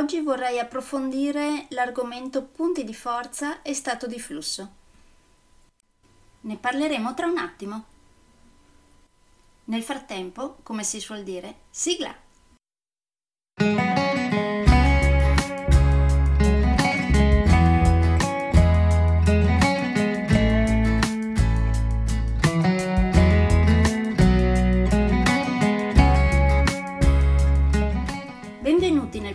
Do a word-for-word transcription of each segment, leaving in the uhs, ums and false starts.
Oggi vorrei approfondire l'argomento punti di forza e stato di flusso. Ne parleremo tra un attimo. Nel frattempo, come si suol dire, sigla! Benvenuti nel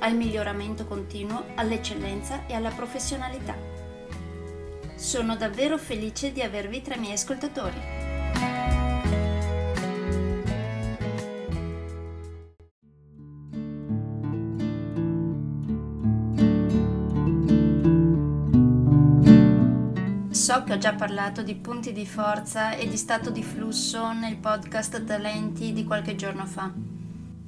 al miglioramento continuo, all'eccellenza e alla professionalità. Sono davvero felice di avervi tra i miei ascoltatori. So che ho già parlato di punti di forza e di stato di flusso nel podcast Talenti di qualche giorno fa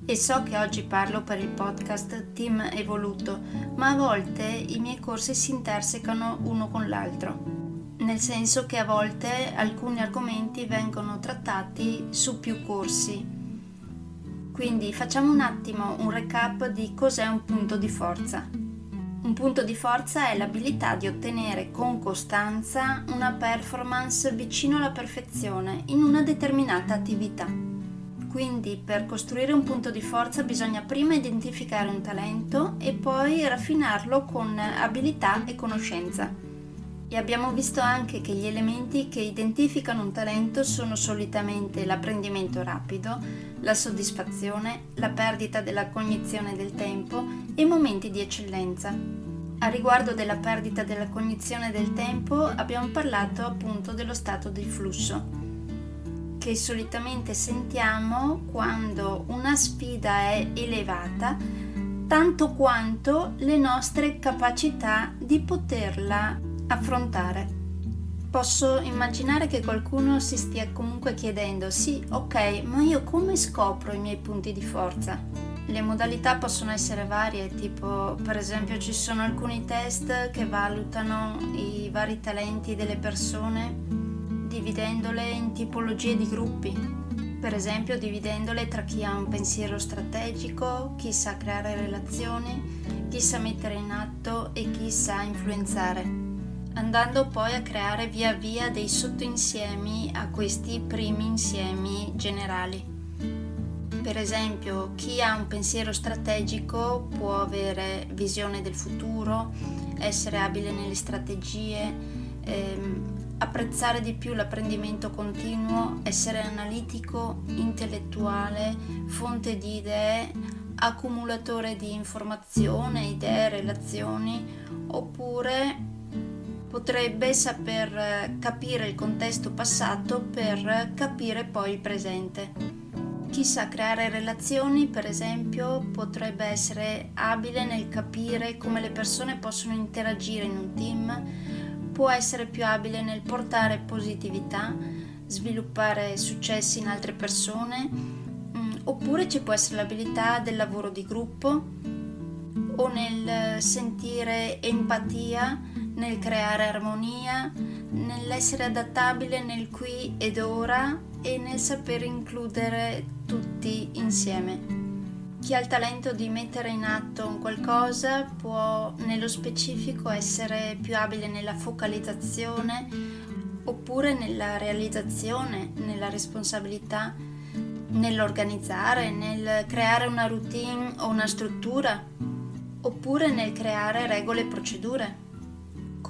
e so che oggi parlo per il podcast Team Evoluto, ma a volte i miei corsi si intersecano uno con l'altro, nel senso che a volte alcuni argomenti vengono trattati su più corsi. Quindi facciamo un attimo un recap di cos'è un punto di forza. Un punto di forza è l'abilità di ottenere con costanza una performance vicino alla perfezione in una determinata attività. Quindi per costruire un punto di forza bisogna prima identificare un talento e poi raffinarlo con abilità e conoscenza. E abbiamo visto anche che gli elementi che identificano un talento sono solitamente l'apprendimento rapido, la soddisfazione, la perdita della cognizione del tempo e momenti di eccellenza. A riguardo della perdita della cognizione del tempo abbiamo parlato appunto dello stato di flusso, che solitamente sentiamo quando una sfida è elevata tanto quanto le nostre capacità di poterla affrontare. Posso immaginare che qualcuno si stia comunque chiedendo: sì, ok, ma io come scopro i miei punti di forza? Le modalità possono essere varie, tipo per esempio ci sono alcuni test che valutano i vari talenti delle persone dividendole in tipologie di gruppi, per esempio dividendole tra chi ha un pensiero strategico, chi sa creare relazioni, chi sa mettere in atto e chi sa influenzare, andando poi a creare via via dei sottoinsiemi a questi primi insiemi generali. Per esempio, chi ha un pensiero strategico può avere visione del futuro, essere abile nelle strategie, ehm, apprezzare di più l'apprendimento continuo, essere analitico, intellettuale, fonte di idee, accumulatore di informazione, idee, relazioni, oppure potrebbe saper capire il contesto passato per capire poi il presente. Chi sa creare relazioni, per esempio, potrebbe essere abile nel capire come le persone possono interagire in un team, può essere più abile nel portare positività, sviluppare successi in altre persone, oppure ci può essere l'abilità del lavoro di gruppo o nel sentire empatia, nel creare armonia, nell'essere adattabile nel qui ed ora e nel saper includere tutti insieme. Chi ha il talento di mettere in atto un qualcosa può nello specifico essere più abile nella focalizzazione oppure nella realizzazione, nella responsabilità, nell'organizzare, nel creare una routine o una struttura oppure nel creare regole e procedure.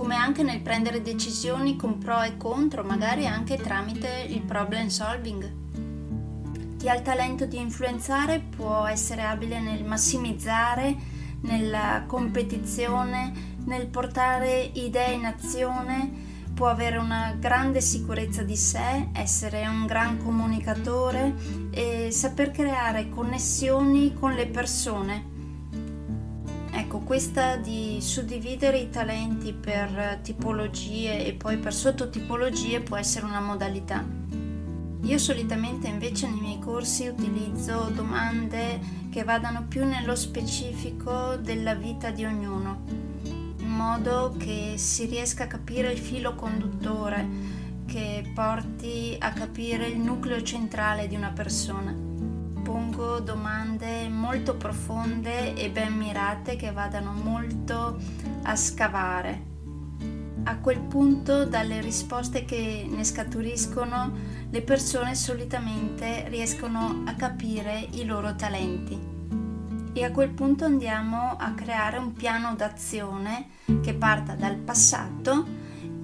come anche nel prendere decisioni con pro e contro, magari anche tramite il problem solving. Chi ha il talento di influenzare può essere abile nel massimizzare, nella competizione, nel portare idee in azione, può avere una grande sicurezza di sé, essere un gran comunicatore e saper creare connessioni con le persone. Ecco, questa di suddividere i talenti per tipologie e poi per sottotipologie può essere una modalità. Io solitamente invece nei miei corsi utilizzo domande che vadano più nello specifico della vita di ognuno, in modo che si riesca a capire il filo conduttore, che porti a capire il nucleo centrale di una persona. Pongo domande molto profonde e ben mirate che vadano molto a scavare. A quel punto, dalle risposte che ne scaturiscono, le persone solitamente riescono a capire i loro talenti. E a quel punto andiamo a creare un piano d'azione che parta dal passato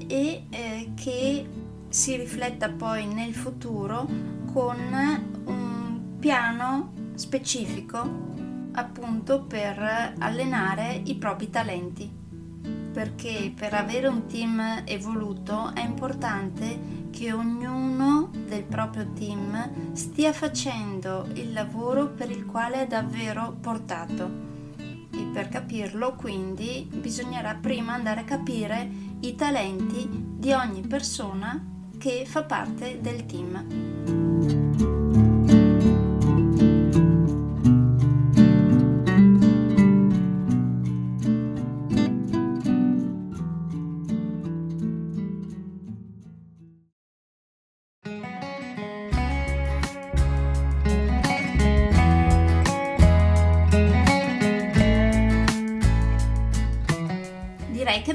e eh, che si rifletta poi nel futuro con un piano specifico, appunto per allenare i propri talenti. Perché per avere un team evoluto è importante che ognuno del proprio team stia facendo il lavoro per il quale è davvero portato, e per capirlo quindi bisognerà prima andare a capire i talenti di ogni persona che fa parte del team. Direi che